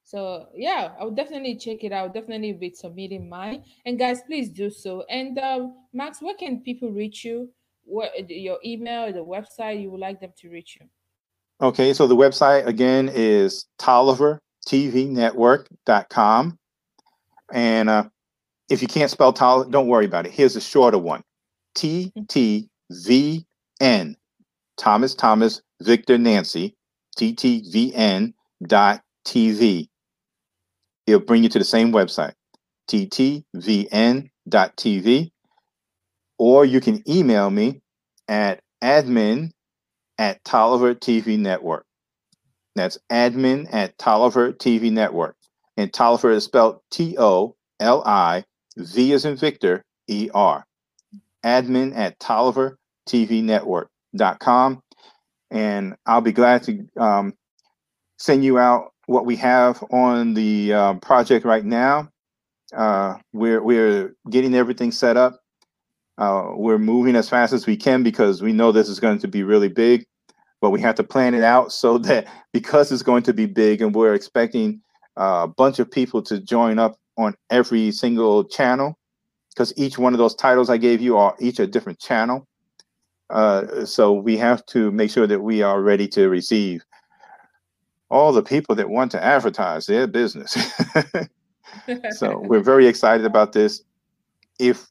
So yeah, I would definitely check it out. Definitely be submitting mine. And guys, please do so. And um, Max, where can people reach you? What your email or the website you would like them to reach you? Okay, so the website again is Tolliver T V Network dot com. And uh, if you can't spell Tolliver, don't worry about it. Here's a shorter one: T T V N, Thomas Thomas Victor Nancy, T T V N dot T V. It'll bring you to the same website, T T V N dot T V, or you can email me at admin at Tolliver T V Network. That's admin at Tolliver T V Network. And Tolliver is spelled T O L I V as in Victor, E R. admin at Tolliver T V Network dot com. And I'll be glad to um, send you out what we have on the uh, project right now. Uh, we're, we're getting everything set up. Uh, we're moving as fast as we can because we know this is going to be really big, but we have to plan it out so that, because it's going to be big and we're expecting a bunch of people to join up on every single channel, because each one of those titles I gave you are each a different channel. Uh, so we have to make sure that we are ready to receive all the people that want to advertise their business. So we're very excited about this. If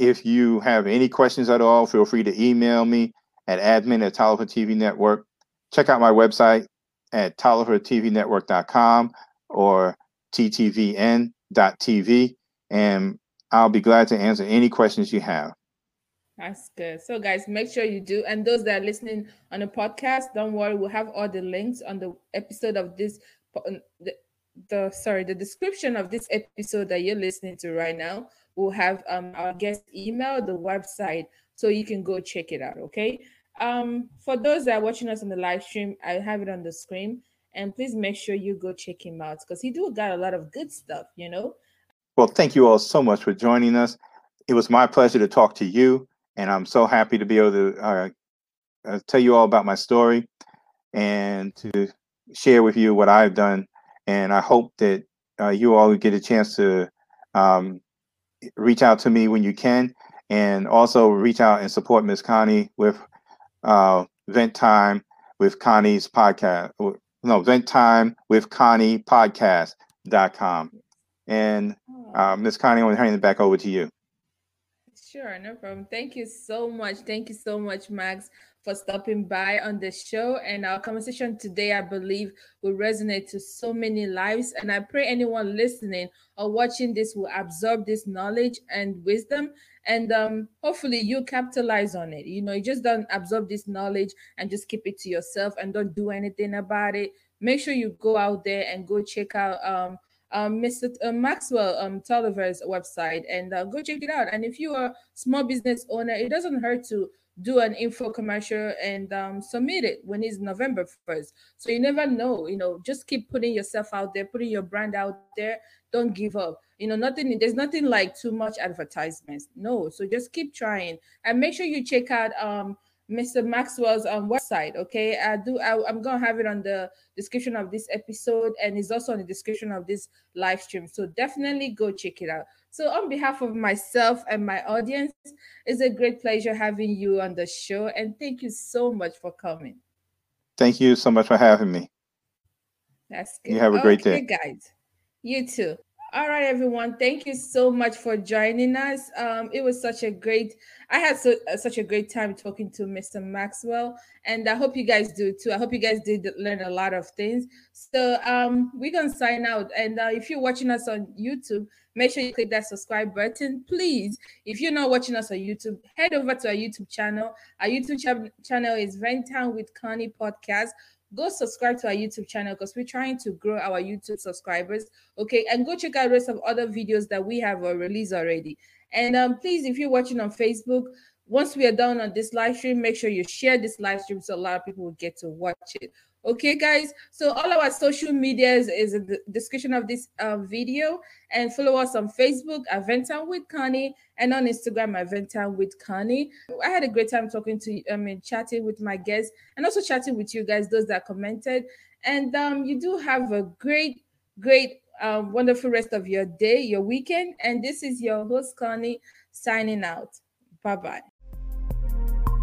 if you have any questions at all, feel free to email me at admin at Tolliver T V Network. Check out my website at Tolliver T V Network dot com or T T V N dot T V, and I'll be glad to answer any questions you have. That's good. So guys, make sure you do. And those that are listening on the podcast, don't worry. We'll have all the links on the episode of this, the, the sorry, the description of this episode that you're listening to right now. We'll have um, our guest email, the website, so you can go check it out. Okay. Um, for those that are watching us on the live stream, I have it on the screen, and please make sure you go check him out, because he do got a lot of good stuff, you know? Well, thank you all so much for joining us. It was my pleasure to talk to you. And I'm so happy to be able to uh, uh, tell you all about my story and to share with you what I've done. And I hope that uh, you all get a chance to um, reach out to me when you can, and also reach out and support Miss Connie with uh, Vent Time with Connie's podcast. No, Vent Time with Connie podcast dot com. And uh, Miss Connie, I'm going to hand it back over to you. Sure, no problem. Thank you so much. Thank you so much, Max, for stopping by on the show. And our conversation today, I believe, will resonate to so many lives. And I pray anyone listening or watching this will absorb this knowledge and wisdom. And um, hopefully you capitalize on it. You know, you just don't absorb this knowledge and just keep it to yourself and don't do anything about it. Make sure you go out there and go check out um, um, Mister T- uh, Maxwell um, Tolliver's website and uh, go check it out. And if you are a small business owner, it doesn't hurt to do an info commercial and um, submit it when it's November first. So you never know, you know, just keep putting yourself out there, putting your brand out there. Don't give up. You know, nothing, there's nothing like too much advertisements. No. So just keep trying and make sure you check out um, Mister Maxwell's um, website. Okay. I do. I, I'm going to have it on the description of this episode, and it's also on the description of this live stream. So definitely go check it out. So on behalf of myself and my audience, it's a great pleasure having you on the show. And thank you so much for coming. Thank you so much for having me. That's good. You have a okay, great day. Guys. You too. All right, everyone. Thank you so much for joining us. Um, it was such a great, I had so, uh, such a great time talking to Mister Maxwell, and I hope you guys do too. I hope you guys did learn a lot of things. So um, we're going to sign out. And uh, if you're watching us on YouTube, make sure you click that subscribe button, please. If you're not watching us on YouTube, head over to our YouTube channel. Our YouTube ch- channel is Ventown with Connie Podcast. Go subscribe to our YouTube channel because we're trying to grow our YouTube subscribers. Okay, and go check out the rest of other videos that we have released already. And um, please, if you're watching on Facebook, once we are done on this live stream, make sure you share this live stream so a lot of people will get to watch it. Okay, guys, so all our social medias is in the description of this uh, video, and follow us on Facebook, Ventown with Connie, and on Instagram, Ventown with Connie. I had a great time talking to you, I mean, chatting with my guests, and also chatting with you guys, those that commented. And um, you do have a great, great, uh, wonderful rest of your day, your weekend. And this is your host, Connie, signing out. Bye-bye.